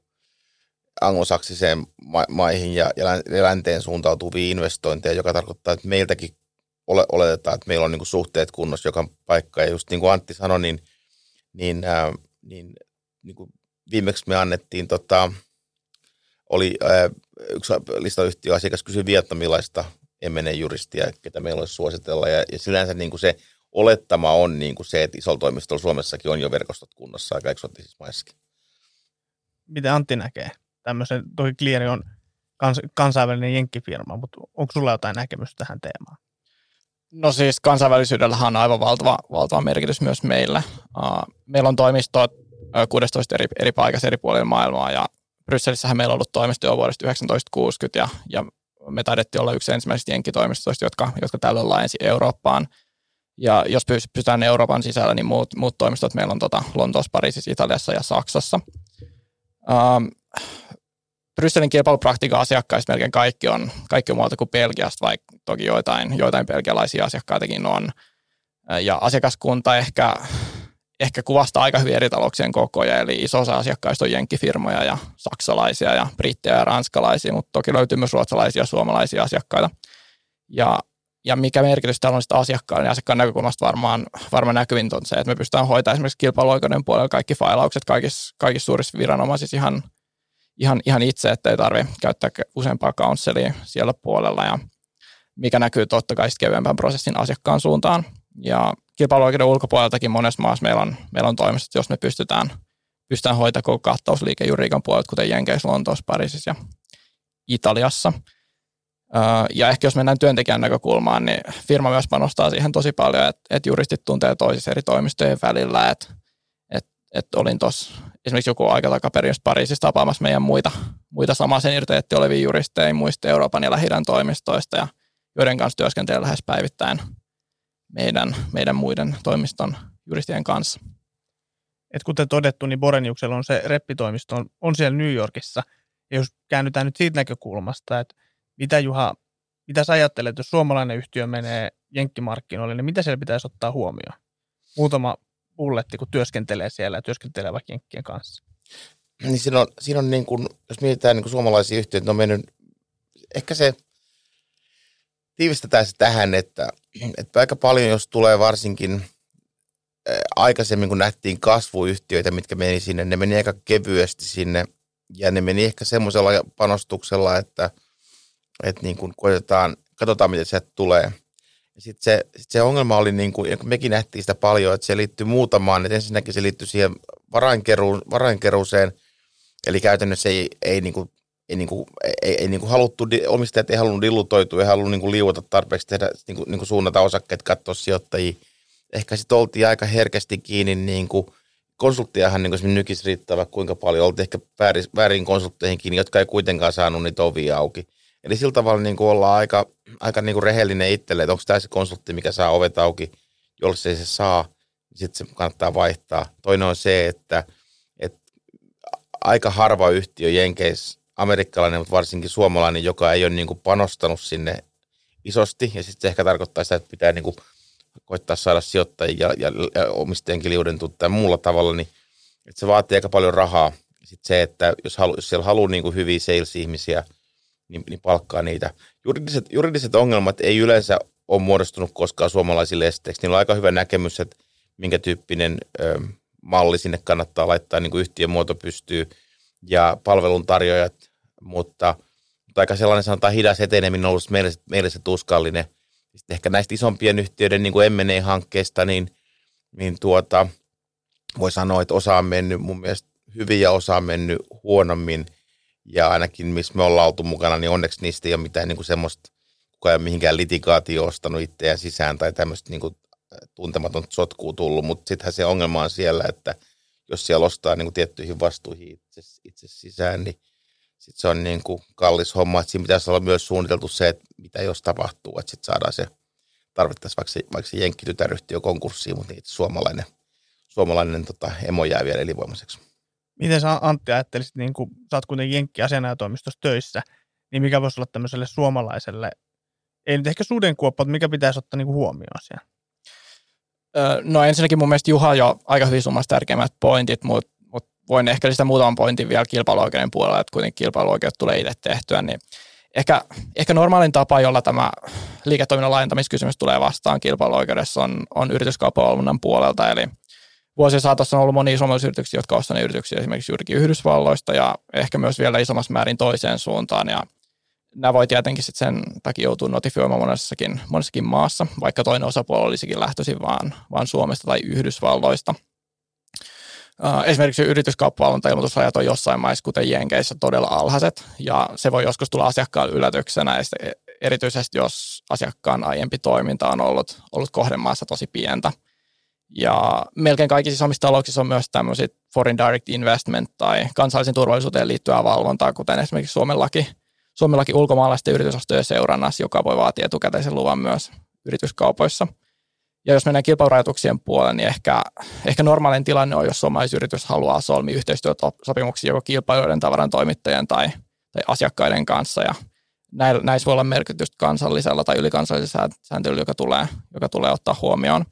anglosaksiseen ma- maihin ja, ja länteen suuntautuvia investointeja, joka tarkoittaa, että meiltäkin ole, oletetaan, että meillä on niin kuin suhteet kunnossa joka paikka. Ja just niin kuin Antti sanoi, niin, niin, äh, niin, niin kuin viimeksi me annettiin, tota, oli äh, yksi listayhtiöasiakas kysyi vietnamilaista M and A-juristia, ketä meillä olisi suositella. Ja, ja sillänsä niin kuin se olettama on niin kuin se, että isolla toimistolla Suomessakin on jo verkostot kunnossa aika eksoottisissa maissakin. Mitä Antti näkee? Tämmöisen, toki Clear on kans, kansainvälinen jenkkifirma, mutta onko sulla jotain näkemystä tähän teemaan? No siis kansainvälisyydellähän on aivan valtava, valtava merkitys myös meillä. Uh, meillä on toimistoa kuusitoista eri, eri paikassa eri puolilla maailmaa ja Brysselissähän meillä on ollut toimisto jo vuodesta tuhatyhdeksänsataakuusikymmentä ja, ja me taidettiin olla yksi ensimmäisistä jenkkitoimistoista, jotka, jotka tällöin laajensi Eurooppaan. Ja jos pystytään Euroopan sisällä, niin muut, muut toimistot meillä on tota Lontoossa, Pariisissa, Italiassa ja Saksassa. Um, Brysselin kilpailupraktiikan asiakkaista melkein kaikki on, kaikki on muualta kuin Belgiasta, vaikka toki joitain, joitain belgialaisia asiakkaitakin on. Ja asiakaskunta ehkä, ehkä kuvastaa aika hyvin eri talouksien kokoja, eli iso osa asiakkaista on jenkkifirmoja ja saksalaisia ja brittejä ja ranskalaisia, mutta toki löytyy myös ruotsalaisia ja suomalaisia asiakkaita. Ja Ja mikä merkitys täällä on sitten asiakkaan, niin asiakkaan näkökulmasta varmaan, varmaan näkyvin on se, että me pystytään hoitamaan esimerkiksi kilpailuoikeuden puolella kaikki failaukset kaikissa, kaikissa suurissa viranomaisissa ihan, ihan, ihan itse, että ei tarvitse käyttää useampaa kaunselia siellä puolella. Ja mikä näkyy totta kai sitten kevyempään prosessin asiakkaan suuntaan. Ja kilpailuoikeuden ulkopuoleltakin monessa maassa meillä on, meillä on toimistot, jos me pystytään, pystytään hoitamaan koko kattausliike juriikan puolelta, kuten Jenkeissä, Lontoossa, Pariisissa ja Italiassa. Ja ehkä jos mennään työntekijän näkökulmaan, niin firma myös panostaa siihen tosi paljon, että, että juristit tuntee toisissa eri toimistojen välillä. Että, että, että olin tuossa esimerkiksi joku aika takaperin Pariisissa tapaamassa meidän muita, muita samaa sen irteetti olevia juristeja muista Euroopan ja Lähi-idän toimistoista, ja joiden kanssa työskentelee lähes päivittäin meidän, meidän muiden toimiston juristien kanssa. Et kuten todettu, niin Boreniuksella on se reppitoimisto, on, on siellä New Yorkissa. Ja jos käännytään nyt siitä näkökulmasta, että mitä Juha, mitä sä ajattelet, jos suomalainen yhtiö menee jenkkimarkkinoille, niin mitä siellä pitäisi ottaa huomioon? Muutama pulletti, kun työskentelee siellä ja työskentelee vaikka jenkkien kanssa. Niin siinä on, siinä on niin kuin, jos mietitään niin kuin suomalaisia yhtiöitä, ne on mennyt, ehkä se, tiivistetään se tähän, että, että aika paljon, jos tulee varsinkin aikaisemmin, kun nähtiin kasvuyhtiöitä, mitkä meni sinne, ne meni aika kevyesti sinne ja ne meni ehkä semmoisella panostuksella, että että niin kuin koitetaan, katsotaan, miten se tulee. Sitten se, sit se ongelma oli, niin kuin, mekin nähtiin sitä paljon, että se liittyy muutamaan. Et ensinnäkin se liittyy siihen varainkeruun, varainkeruuseen, eli käytännössä ei, ei, niin kuin, ei, niin kuin, ei, ei niin kuin haluttu, omistajat ei halunnut dilutoitua, ei halunnut niin kuin liuota tarpeeksi, tehdä, niin kuin, niin kuin suunnata osakkeet, katsoa sijoittajia. Ehkä sitten oltiin aika herkästi kiinni, niin kuin, konsulttiahan niin kuin nykis riittävä, kuinka paljon oltiin ehkä väärin, väärin konsultteihin kiinni, jotka ei kuitenkaan saanut niitä ovia auki. Eli sillä tavalla niin kuin ollaan aika, aika niin kuin rehellinen itselle, että onko tämä se konsultti, mikä saa ovet auki, jolle se ei se saa, niin sitten se kannattaa vaihtaa. Toinen on se, että, että aika harva yhtiö Jenkeissä, amerikkalainen, mutta varsinkin suomalainen, joka ei ole niin kuin panostanut sinne isosti, ja sitten se ehkä tarkoittaa sitä, että pitää niin kuin koittaa saada sijoittajia ja, ja, ja omistajankin liudentua tai muulla tavalla, niin että se vaatii aika paljon rahaa. Sitten se, että jos, halu, jos siellä haluaa niin kuin hyviä sales-ihmisiä, Niin, niin palkkaa niitä. Juridiset, juridiset ongelmat ei yleensä ole muodostunut koskaan suomalaisille esteeksi. Niillä on aika hyvä näkemys, että minkä tyyppinen ö, malli sinne kannattaa laittaa, niin kuin yhtiömuoto pystyy ja palveluntarjoajat, mutta, mutta aika sellainen sanotaan hidas eteneminen on ollut meille, meille se tuskallinen. Sitten ehkä näistä isompien yhtiöiden niin kuin M and A-hankkeista, niin, niin tuota, voi sanoa, että osa on mennyt mun mielestä hyvin ja osa on mennyt huonommin. Ja ainakin, missä me ollaan oltu mukana, niin onneksi niistä ei ole mitään niin kuin semmoista, kukaan ei ole mihinkään litigaatioon ostanut itseään sisään tai tämmöistä niin kuin tuntematon sotkuu tullut, mutta sittenhän se ongelma on siellä, että jos siellä ostaa niin kuin tiettyihin vastuihin itse, itse sisään, niin sitten se on niin kuin kallis homma. Että siinä pitäisi olla myös suunniteltu se, että mitä jos tapahtuu, että sitten saadaan se, tarvittaisiin vaikka se, vaikka se jenkkitytär yhtiö konkurssiin, mutta niitä suomalainen, suomalainen tota, emo jää vielä elinvoimaiseksi. Miten sä, Antti, ajattelisit, niin kun sä oot kuitenkin jenkkiasianajotoimistossa töissä, niin mikä voisi olla tämmöiselle suomalaiselle, ei nyt ehkä sudenkuoppa, mutta mikä pitäisi ottaa niin kuin huomioon siellä? No ensinnäkin mun mielestä Juha jo aika hyvin summasi tärkeimmät pointit, mutta mut voin ehkä sitä muutaman pointin vielä kilpailuoikeuden puolella, että kuitenkin kilpailuoikeutta tulee itse tehtyä, niin ehkä, ehkä normaalin tapa, jolla tämä liiketoiminnan laajentamiskysymys tulee vastaan kilpailuoikeudessa on, on yrityskaupavalvonnan puolelta, eli vuosien saatossa on ollut monia suomalaisia yrityksiä, jotka ostaneet yrityksiä esimerkiksi juurikin Yhdysvalloista ja ehkä myös vielä isommassa määrin toiseen suuntaan. Ja nämä voi tietenkin sitten sen takia joutua notifioimaan monessakin, monessakin maassa, vaikka toinen osapuoli olisikin lähtöisin vaan, vaan Suomesta tai Yhdysvalloista. Esimerkiksi yrityskauppavalvontailmoitusrajat on jossain maissa, kuten Jenkeissä, todella alhaiset ja se voi joskus tulla asiakkaan yllätyksenä, erityisesti jos asiakkaan aiempi toiminta on ollut, ollut kohdemaassa tosi pientä. Ja melkein kaikissa omissa talouksissa on myös tämmöiset foreign direct investment tai kansallisen turvallisuuteen liittyvää valvontaa, kuten esimerkiksi Suomen laki, Suomen laki ulkomaalaisten yritysostojen seurannassa, joka voi vaatia etukäteisen luvan myös yrityskaupoissa. Ja jos mennään kilpailurajoituksien puolelle, niin ehkä, ehkä normaalin tilanne on, jos suomalaisyritys haluaa solmia yhteistyösopimuksia joko kilpailijoiden, tavaran toimittajien tai, tai asiakkaiden kanssa. Ja näissä voi olla merkitystä kansallisella tai ylikansallisella sääntelyllä, joka tulee, joka tulee ottaa huomioon.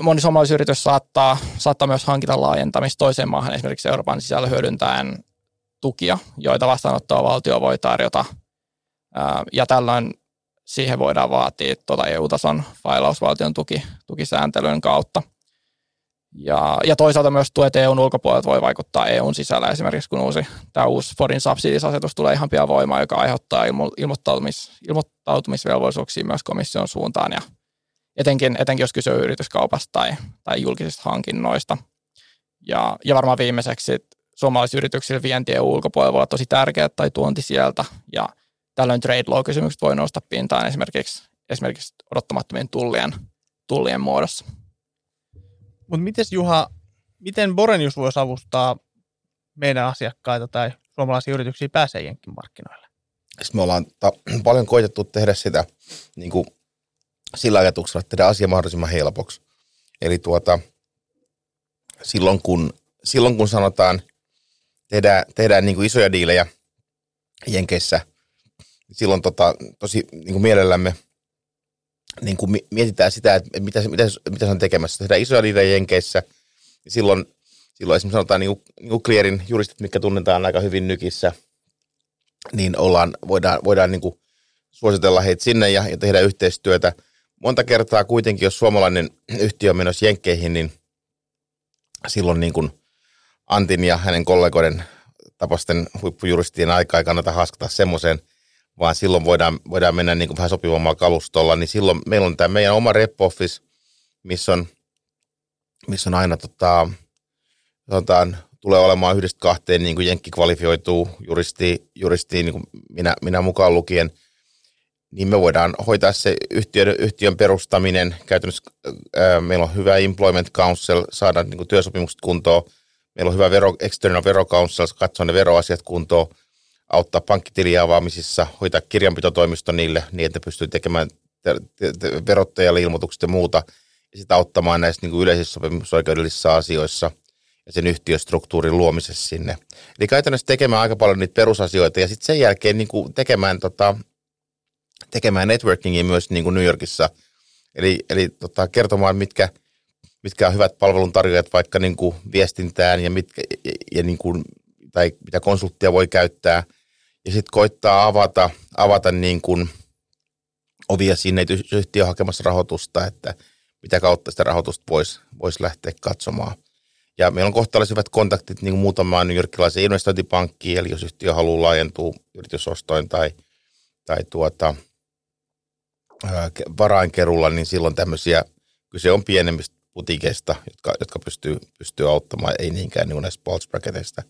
Moni suomalaisyritys saattaa, saattaa myös hankita laajentamista toiseen maahan, esimerkiksi Euroopan sisällä hyödyntäen tukia, joita vastaanottava valtio voi tarjota, ja tällöin siihen voidaan vaatia tuota E U-tason failausvaltion tuki, tukisääntelyn kautta. Ja, ja toisaalta myös tuet E U:n ulkopuolelta voi vaikuttaa E U:n sisällä, esimerkiksi kun uusi, tämä uusi foreign subsidies-asetus tulee ihan pian voimaan, joka aiheuttaa ilmo, ilmoittautumis, ilmoittautumisvelvollisuuksia myös komission suuntaan ja Etenkin, etenkin jos kyse on yrityskaupasta tai, tai julkisista hankinnoista. Ja, ja varmaan viimeiseksi suomalaisyrityksille vienti E U ulkopuolella voi olla tosi tärkeää tai tuonti sieltä. Ja tällöin trade law-kysymykset voi nousta pintaan esimerkiksi, esimerkiksi odottamattomien tullien, tullien muodossa. Mutta mites Juha, miten Borenius voisi avustaa meidän asiakkaita tai suomalaisia yrityksiä pääsee jenkin markkinoille? Sitten me ollaan ta- paljon koitettu tehdä sitä niin kuin sillä ajatuksella, että tehdään asia mahdollisimman helpoksi. Eli tuota, silloin, kun, silloin kun sanotaan, tehdään, tehdään niin kuin isoja diilejä Jenkeissä, silloin tota, tosi niin kuin mielellämme niin kuin mietitään sitä, että mitä, mitä, mitä se on tekemässä. Tehdään isoja diilejä Jenkeissä, silloin, silloin esimerkiksi sanotaan niin kuin, niin kuin Clearin juristit, mitkä tunnetaan aika hyvin nykissä, niin ollaan, voidaan, voidaan niin kuin suositella heitä sinne ja, ja tehdä yhteistyötä. Monta kertaa kuitenkin, jos suomalainen yhtiö on menossa jenkkeihin, niin silloin niin kuin Antin ja hänen kollegoiden tapasten huippujuristien aikaa ei kannata haaskata semmoiseen, vaan silloin voidaan, voidaan mennä niin kuin vähän sopivammalla kalustolla. Niin silloin meillä on tämä meidän oma rep office, missä on, missä on aina, tota, sanotaan, tulee olemaan yhdestä kahteen niin kuin jenkki kvalifioituu juristiin, juristiin niin kuin minä, minä mukaan lukien, niin me voidaan hoitaa se yhtiön, yhtiön perustaminen. Käytännössä ää, meillä on hyvä employment council, saadaan niin kuin työsopimukset kuntoon. Meillä on hyvä vero, external vero council, katsoa ne veroasiat kuntoon, auttaa pankkitilien avaamisissa, hoitaa kirjanpitotoimisto niille niin, että pystyy tekemään te- te- te- verottajalle ilmoitukset ja muuta. Ja sitten auttamaan näissä niin kuin yleisissä sopimusoikeudellisissa asioissa ja sen yhtiöstruktuurin luomisessa sinne. Eli käytännössä tekemään aika paljon niitä perusasioita ja sitten sen jälkeen niin kuin tekemään tota, tekemään networkingia myös niin kuin New Yorkissa, eli, eli tota, kertomaan, mitkä, mitkä on hyvät palveluntarjoajat vaikka niin kuin viestintään ja, mitkä, ja, ja niin kuin, tai mitä konsulttia voi käyttää, ja sitten koittaa avata, avata niin kuin ovia sinne, että yhtiö on hakemassa rahoitusta, että mitä kautta sitä rahoitusta voisi vois lähteä katsomaan. Ja meillä on kohtalaisen hyvät kontaktit niin kuin muutamaan New Yorkilaisen investointipankkiin, eli jos yhtiö haluaa laajentua yritysostoin tai, tai tuota... varainkerulla, niin silloin tämmöisiä, kyse on pienemmistä putikeista, jotka, jotka pystyy, pystyy auttamaan, ei niinkään niin näistä bulge bracketeista.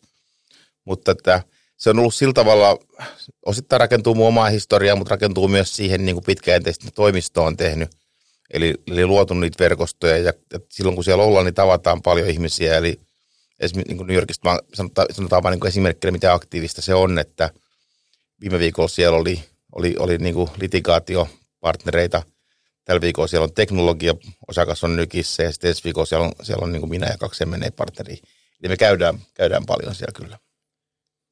Mutta että se on ollut sillä tavalla, osittain rakentuu mun omaa historiaa, mutta rakentuu myös siihen niin kuin pitkäjänteisesti toimisto on tehnyt. Eli, eli luotu niitä verkostoja ja, ja silloin kun siellä ollaan, niin tavataan paljon ihmisiä. Eli esimerkiksi niin New Yorkista vaan, sanotaan, sanotaan vain niin esimerkkinä, mitä aktiivista se on, että viime viikolla siellä oli, oli, oli niin kuin litigaatiopartnereita. Tällä viikolla siellä on teknologia-osakas on Nykissä ja sitten ensi viikolla siellä on, siellä on niin kuin minä ja kaksi M and A-partneria. Eli me käydään, käydään paljon siellä kyllä.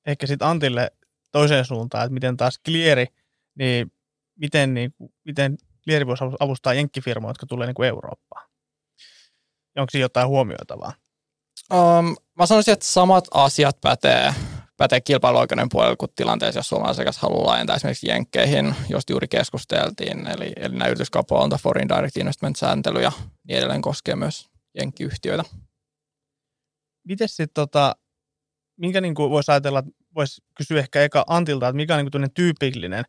Ehkä sitten Antille toiseen suuntaan, että miten taas Cleari, niin miten, niin, miten Cleari voisi avustaa jenkkifirmoja, jotka tulee niin kuin Eurooppaan? Onko siinä jotain huomioitavaa? Um, mä sanoisin, että samat asiat pätee, pätee kilpailuoikeuden puolella kuin tilanteessa, jos suomalainen asiakas haluaa laajentaa esimerkiksi jenkkeihin, josta juuri keskusteltiin. Eli, eli nämä yrityskaupalta foreign direct investment-sääntely ja niin edelleen koskee myös jenkkiyhtiöitä. Mites sitten, tota, minkä niin kuin voisi ajatella, voisi kysyä ehkä eka Antilta, että mikä on niin kuin tyypillinen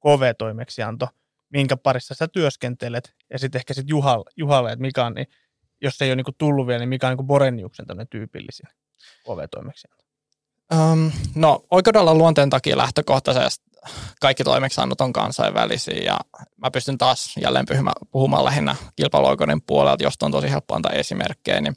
K V-toimeksianto, minkä parissa sä työskentelet, ja sitten ehkä sitten Juhalle, Juhalle, että mikä on, niin, jos ei ole niin kuin tullut vielä, niin mikä on niin kuin Boreniuksen tämmöinen tyypillisin K V-toimeksianto? Um, no oikeudella luonteen takia lähtökohtaisesti kaikki toimeksiannot on kansainvälisiä, ja mä pystyn taas jälleen puhumaan lähinnä kilpailuoikeuden puolelta, josta on tosi helppo antaa esimerkkejä, niin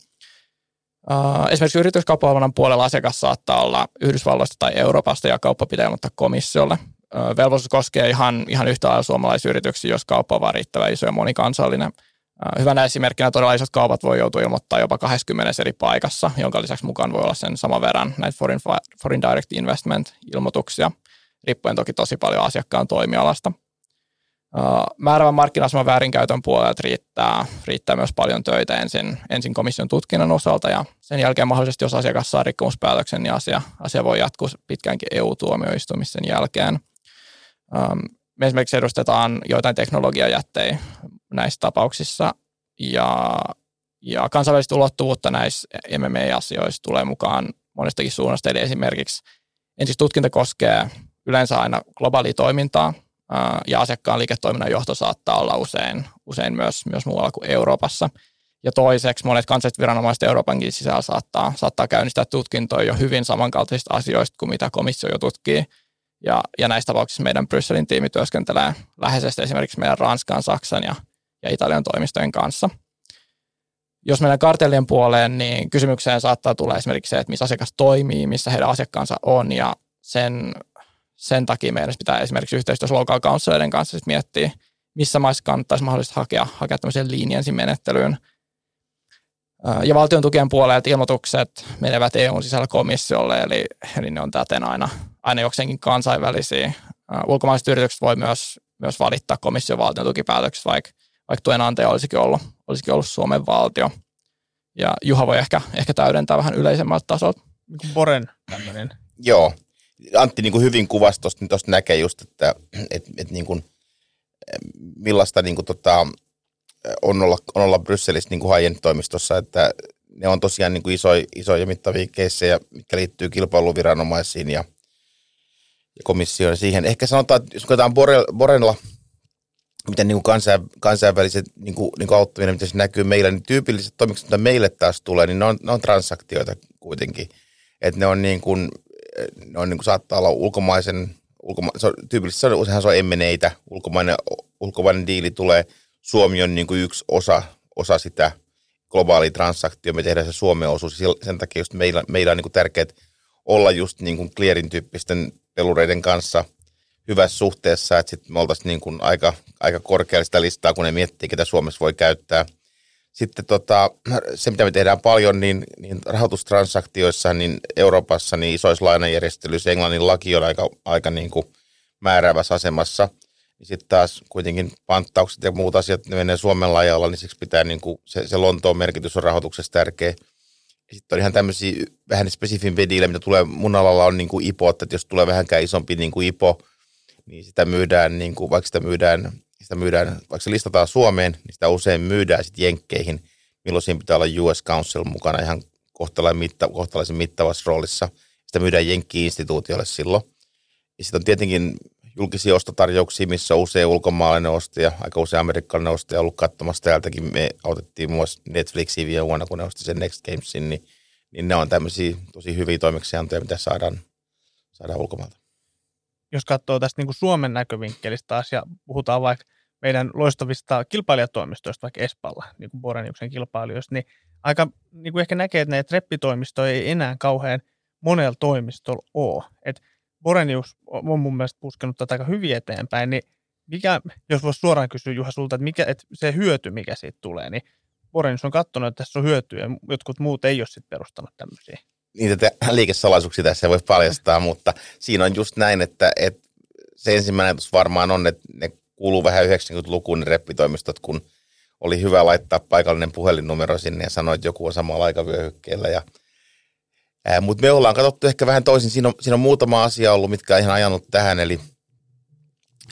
Uh, esimerkiksi yrityskauppavalvonnan puolella asiakas saattaa olla Yhdysvalloista tai Euroopasta ja kauppa pitää ilmoittaa komissiolle. Uh, velvollisuus koskee ihan, ihan yhtä lailla suomalaisyrityksiä, jos kauppa on vaan riittävän iso ja monikansallinen. Uh, hyvänä esimerkkinä todella isot kaupat voi joutua ilmoittaa jopa kaksikymmentä eri paikassa, jonka lisäksi mukaan voi olla sen saman verran näitä foreign, foreign direct investment-ilmoituksia, riippuen toki tosi paljon asiakkaan toimialasta. Uh, määrävän markkina-aseman väärinkäytön puolelta riittää, riittää myös paljon töitä ensin, ensin komission tutkinnan osalta ja sen jälkeen mahdollisesti, jos asiakas saa rikkomuspäätöksen, niin asia, asia voi jatkua pitkäänkin E U-tuomioistumisen jälkeen. Um, me esimerkiksi edustetaan joitain teknologiajättejä näissä tapauksissa ja, ja kansainvälistä ulottuvuutta näissä M M A-asioissa tulee mukaan monestakin suunnasta. Eli esimerkiksi ensin tutkinta koskee yleensä aina globaalia toimintaa, ja asiakkaan liiketoiminnan johto saattaa olla usein, usein myös, myös muualla kuin Euroopassa. Ja toiseksi monet kansalliset viranomaiset Euroopankin sisällä saattaa, saattaa käynnistää tutkintoja jo hyvin samankaltaisista asioista kuin mitä komissio jo tutkii. Ja, ja näissä tapauksissa meidän Brysselin tiimi työskentelee läheisesti esimerkiksi meidän Ranskan, Saksan ja, ja Italian toimistojen kanssa. Jos mennään kartellien puoleen, niin kysymykseen saattaa tulla esimerkiksi se, että missä asiakas toimii, missä heidän asiakkaansa on ja sen... Sen takia meidän pitää esimerkiksi yhteistyössä local councilien kanssa siis miettiä, missä maissa kannattaisi mahdollisesti hakea, hakea tämmöiseen leniency-menettelyyn. Ja valtion tukien puolelta ilmoitukset menevät E U:n sisällä komissiolle, eli, eli ne on täten aina, aina jokseenkin kansainvälisiä. Ulkomaiset yritykset voi myös, myös valittaa komission valtion tukipäätöksistä, vaikka, vaikka tuen antaja olisikin ollut, olisikin ollut Suomen valtio. Ja Juha voi ehkä, ehkä täydentää vähän yleisemmältä tasolta. Boren tämmöinen. Joo. Antti niin kuin hyvin kuvasi tuosta, niin näkee just, että et, et niin kuin, millaista niin kuin, tota, on, olla, on olla Brysselissä niin kuin high-end-toimistossa, että ne on tosiaan niin kuin iso, iso ja mittavia keissejä, mitkä liittyy kilpailuviranomaisiin ja, ja komissioon siihen. Ehkä sanotaan, että jos katsotaan Borenilla, miten niin kuin kansain, kansainväliset niin kuin, niin kuin auttaminen, miten se näkyy meillä, niin tyypilliset toimikset, mitä meille taas tulee, niin ne on, ne on transaktioita kuitenkin, että ne on niin kuin ne on, niin kuin saattaa olla ulkomaisen, ulkoma, se on, tyypillisesti se on, useinhan se on M and A:tä, ulkomainen, ulkomainen diili tulee. Suomi on niin kuin yksi osa, osa sitä globaalia transaktiota, me tehdään se Suomen osuus. Sen takia just meillä, meillä on niin kuin tärkeää olla just niin kuin Clearin tyyppisten pelureiden kanssa hyvässä suhteessa, että sitten me oltaisiin niin kuin aika, aika korkealla sitä listaa, kun ne miettii, ketä Suomessa voi käyttää. Sitten tota, se, mitä me tehdään paljon, niin, niin rahoitustransaktioissa, niin Euroopassa, niin isoissa lainajärjestelyissä, Englannin laki on aika, aika niin kuin määräävässä asemassa. Sitten taas kuitenkin panttaukset ja muut asiat, ne menee Suomen laajalla, niin siksi pitää niin kuin se, se Lontoon merkitys on rahoituksessa tärkeä. Sitten on ihan tämmöisiä vähän spesifimpiä diilejä, mitä tulee mun alalla on niin kuin ipo, että jos tulee vähänkään isompi niin kuin ipo, niin sitä myydään, niin kuin, vaikka sitä myydään... Sitä myydään, vaikka se listataan Suomeen, niin sitä usein myydään sitten jenkkeihin, milloin siinä pitää olla U S Council mukana ihan kohtalaisen mittavassa roolissa. Sitä myydään jenkki-instituutiolle silloin. Ja sitten on tietenkin julkisia ostotarjouksia, missä on usein ulkomaalainen ostaja, aika usein amerikkalainen ostaja ollut katsomassa täältäkin. Me autettiin myös Netflixiä vielä vuonna, kun ne osti sen Next Gamesin, niin, niin ne on tämmöisiä tosi hyviä toimeksiantoja, mitä saadaan, saadaan ulkomailta. Jos katsoo tästä niin kuin Suomen näkövinkkelistä taas ja puhutaan vaikka meidän loistavista kilpailijatoimistoista, vaikka Espalla, niin kuin Boreniuksen kilpailijoista, niin aika niin kuin ehkä näkee, että näitä reppitoimistoja ei enää kauhean monella toimistolla ole. Et Borenius on mun mielestä puskenut tätä aika hyvin eteenpäin, niin mikä, jos voisi suoraan kysyä Juha sulta, että, mikä, että se hyöty, mikä siitä tulee, niin Borenius on katsonut, että tässä on hyötyä ja jotkut muut ei ole sitten perustanut tämmöisiä. Niitä liikesalaisuuksia tässä ei voi paljastaa, mutta siinä on just näin, että, että se ensimmäinen ajatus varmaan on, että ne kuuluu vähän yhdeksänkymmentälukuun ne reppitoimistot, kun oli hyvä laittaa paikallinen puhelinnumero sinne ja sanoa, että joku on samalla aikavyöhykkeellä. Ja, ää, mutta me ollaan katsottu ehkä vähän toisin. Siinä on, siinä on muutama asia ollut, mitkä on ihan ajanut tähän. Eli,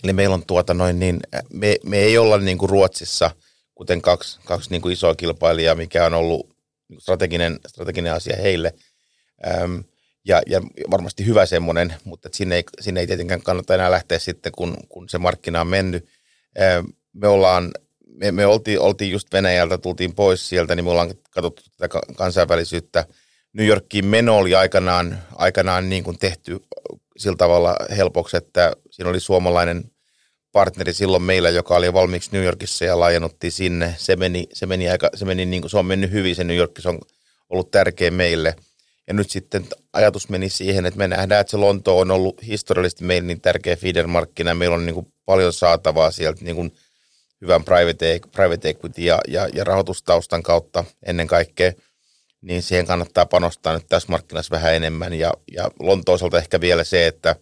eli meillä on tuota noin niin, me, me ei olla niin kuin Ruotsissa, kuten kaksi, kaksi niin kuin isoa kilpailijaa, mikä on ollut strateginen, strateginen asia heille. Äm, Ja, ja varmasti hyvä semmoinen, mutta sinne ei, sinne ei tietenkään kannata enää lähteä sitten, kun, kun se markkina on mennyt. Me, ollaan, me, me oltiin, oltiin just Venäjältä, tultiin pois sieltä, niin me ollaan katsottu tätä kansainvälisyyttä. New Yorkiin meno oli aikanaan, aikanaan niin kuin tehty sillä tavalla helpoksi, että siinä oli suomalainen partneri silloin meillä, joka oli valmiiksi New Yorkissa ja laajennuttiin sinne. Se, meni, se, meni aika, se, meni niin kuin, se on mennyt hyvin, se New York on ollut tärkeä meille. Ja nyt sitten ajatus meni siihen, että me nähdään, että se Lonto on ollut historiallisesti meille niin tärkeä feeder-markkina. Meillä on niin kuin paljon saatavaa sieltä niin kuin hyvän private equity ja, ja, ja rahoitustaustan kautta ennen kaikkea. Niin siihen kannattaa panostaa nyt tässä markkinassa vähän enemmän. Ja, ja Lontoon osalta ehkä vielä se, että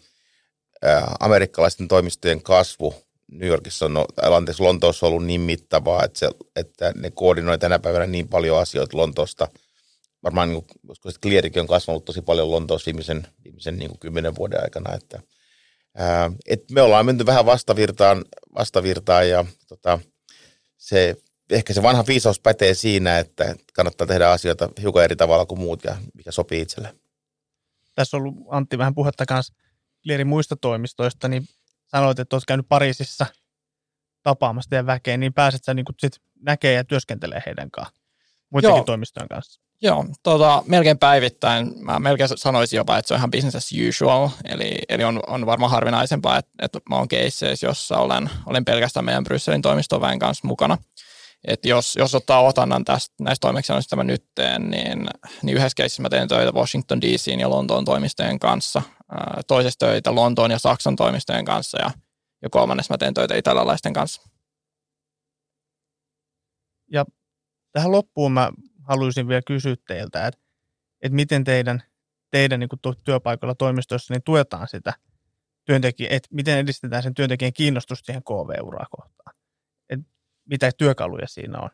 ää, amerikkalaisten toimistojen kasvu New Yorkissa on, anteeksi, Lontoossa on ollut niin mittavaa, että, se, että ne koordinoi tänä päivänä niin paljon asioita Lontoosta. Varmaan niin kuin, klierikin on kasvanut tosi paljon Lontoossa viimeisen, viimeisen niin kuin kymmenen vuoden aikana. Että, ää, et me ollaan menty vähän vastavirtaan, vastavirtaan ja tota, se, ehkä se vanha viisaus pätee siinä, että kannattaa tehdä asioita hiukan eri tavalla kuin muut ja mikä sopii itselle. Tässä on ollut, Antti, vähän puhetta kanssa klierin muista toimistoista, niin sanoit, että olet käynyt Pariisissa tapaamassa teidän väkeä, niin pääset sä niin sit näkee ja työskentelee heidän kanssaan, muitakin Joo. toimistojen kanssa. Joo, tota, melkein päivittäin. Mä melkein sanoisin jopa, että se on ihan business as usual, eli, eli on, on varmaan harvinaisempaa, että, että mä oon keisseissä, jossa olen, olen pelkästään meidän Brysselin toimistoväen kanssa mukana. Että jos, jos ottaa otannan tästä, näistä toimeksiannoista mä nyt teen, niin, niin yhdessä keississä mä teen töitä Washington D C:n ja Lontoon toimistojen kanssa, toisessa töitä Lontoon ja Saksan toimistojen kanssa ja, ja kolmannessa mä teen töitä italialaisten kanssa. Ja tähän loppuun mä haluaisin vielä kysyä teiltä, että, että miten teidän, teidän niin kuin työpaikalla toimistossa niin tuetaan sitä työntekijää, että miten edistetään sen työntekijän kiinnostusta siihen K V-uraa kohtaan. Että mitä työkaluja siinä on?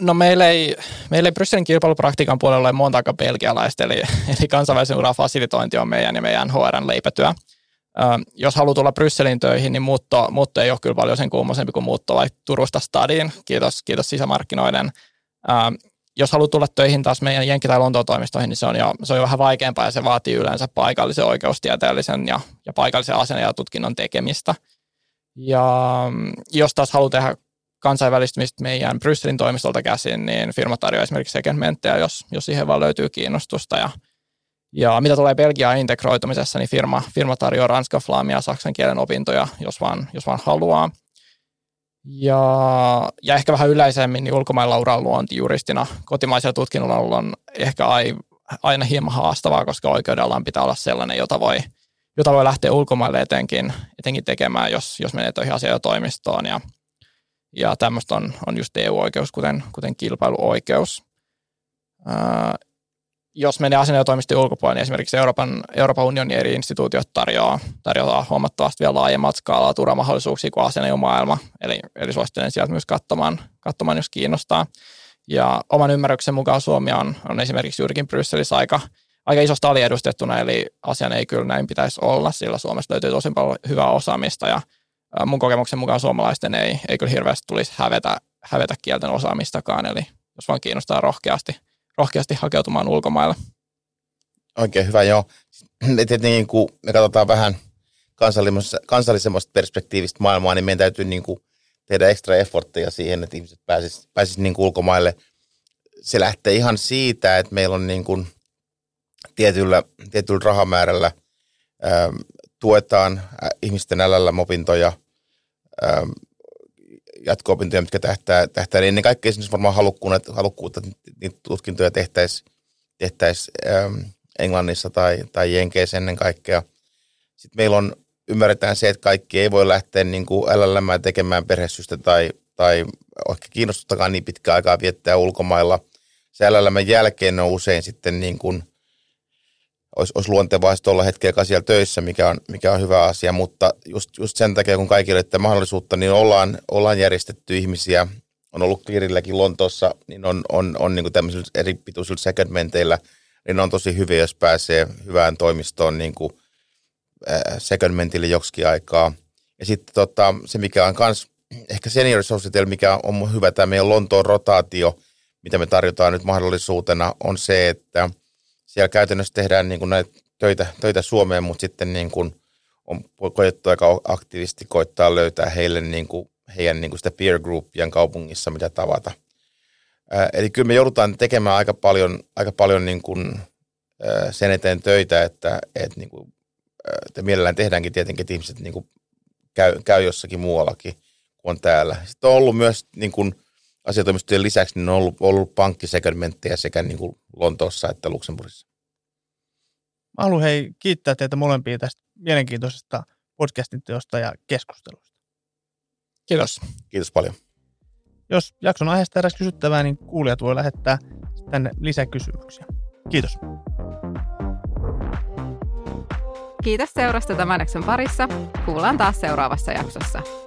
No meillä ei, meillä ei Brysselin kilpailupraktiikan puolella ole montaakaan belgialaista, eli, eli kansainvälisen uran fasilitointi on meidän ja meidän H R:n leipätyö. Jos haluaa tulla Brysselin töihin, niin muutto, muutto ei ole kyllä paljon sen kummoisempi kuin muutto vaikka Turusta Stadiin. Kiitos, kiitos sisämarkkinoiden. Ähm, jos haluaa tulla töihin taas meidän Jenkki- tai Lontoon toimistoihin, niin se on, jo, se on jo vähän vaikeampaa ja se vaatii yleensä paikallisen oikeustieteellisen ja, ja paikallisen asian ja tutkinnon tekemistä. Ja jos taas haluaa tehdä kansainvälistymistä meidän Brysselin toimistolta käsin, niin firma tarjoaa esimerkiksi segmenttejä, jos, jos siihen vaan löytyy kiinnostusta ja Ja mitä tulee Belgiaan integroitumisessa, niin firma, firma tarjoaa ranskan, flaamia ja saksan kielen opintoja, jos vaan, jos vaan haluaa. Ja, ja ehkä vähän yleisemmin niin ulkomailla uran luonti juristina. Kotimaisella tutkinnolla on ehkä aina hieman haastavaa, koska oikeudellaan pitää olla sellainen, jota voi, jota voi lähteä ulkomaille etenkin, etenkin tekemään, jos, jos menee töihin asiajotoimistoon. Ja, ja tämmöistä on, on just E U-oikeus, kuten, kuten kilpailuoikeus. Ää, Jos menee asianajotoimistojen ulkopuolelle, niin esimerkiksi Euroopan, Euroopan unionin eri instituutiot tarjoaa, tarjoaa huomattavasti vielä laajemmat skaalaa turvamahdollisuuksia kuin asianajomaailma. Eli, eli suosittelen sieltä myös katsomaan, katsomaan, jos kiinnostaa. Ja oman ymmärryksen mukaan Suomi on, on esimerkiksi juurikin Brysselissä aika, aika isosta aliedustettuna, eli asian ei kyllä näin pitäisi olla, sillä Suomesta löytyy tosi paljon hyvää osaamista. Ja mun kokemuksen mukaan suomalaisten ei, ei kyllä hirveästi tulisi hävetä, hävetä kielten osaamistakaan, eli jos vaan kiinnostaa rohkeasti. rohkeasti hakeutumaan ulkomaille. Oikein hyvä, joo. Tietenkin kun me katsotaan vähän kansallisemmasta perspektiivistä maailmaa, niin meidän täytyy niin kuin tehdä ekstra effortteja siihen, että ihmiset pääsisivät pääsis niin kuin ulkomaille. Se lähtee ihan siitä, että meillä on niin kuin tietyllä, tietyllä rahamäärällä ää, tuetaan ihmisten älällä opintoja, ähm, jatko-opintoja, mitkä tähtää, tähtää ennen kaikkea esimerkiksi varmaan halukkuutta, halukkuutta niitä tutkintoja tehtäisiin tehtäisi, ähm, Englannissa tai, tai Jenkeissä ennen kaikkea. Sitten meillä on, ymmärretään se, että kaikki ei voi lähteä niin kuin L L M:ää tekemään perhesystä tai, tai oikein kiinnostustakaan niin pitkään aikaa viettää ulkomailla. Se L L M:n jälkeen on usein sitten niin kuin, olisi, olisi luontevaa olla hetkeä siellä töissä, mikä on, mikä on hyvä asia, mutta just, just sen takia, kun kaikille ei ole mahdollisuutta, niin ollaan, ollaan järjestetty ihmisiä. On ollut Clearilläkin Lontoossa, niin on, on, on niin kuin tämmöisillä eri pituisilla segmenteillä, niin on tosi hyviä, jos pääsee hyvään toimistoon niin kuin segmentille joksikin aikaa. Ja sitten tota, se, mikä on kans, ehkä senior society, mikä on hyvä, tämä meidän Lontoon rotaatio, mitä me tarjotaan nyt mahdollisuutena, on se, että siellä käytännössä tehdään niin kuin näitä töitä, töitä Suomeen, mutta sitten niin kuin on koettu aika aktiivisesti koittaa löytää heille niin kuin, heidän niin kuin sitä peer groupien kaupungissa, mitä tavata. Ää, eli kyllä me joudutaan tekemään aika paljon, aika paljon niin kuin, ää, sen eteen töitä, että et, niin kuin, ää, mielellään tehdäänkin tietenkin, että ihmiset niin kuin käy, käy jossakin muuallakin kuin on täällä. Sitten on ollut myös niin kuin, asiatoimistojen lisäksi niin on ollut, ollut pankkisegmenttejä sekä niin kuin Lontoossa että Luxemburgissa. Mä haluan hei, kiittää teitä molempia tästä mielenkiintoisesta podcastin teosta ja keskustelusta. Kiitos. Kiitos paljon. Jos jakson aiheesta eräs kysyttävää, niin kuulijat voi lähettää tänne lisäkysymyksiä. Kiitos. Kiitos seurasta tämän jakson parissa. Kuullaan taas seuraavassa jaksossa.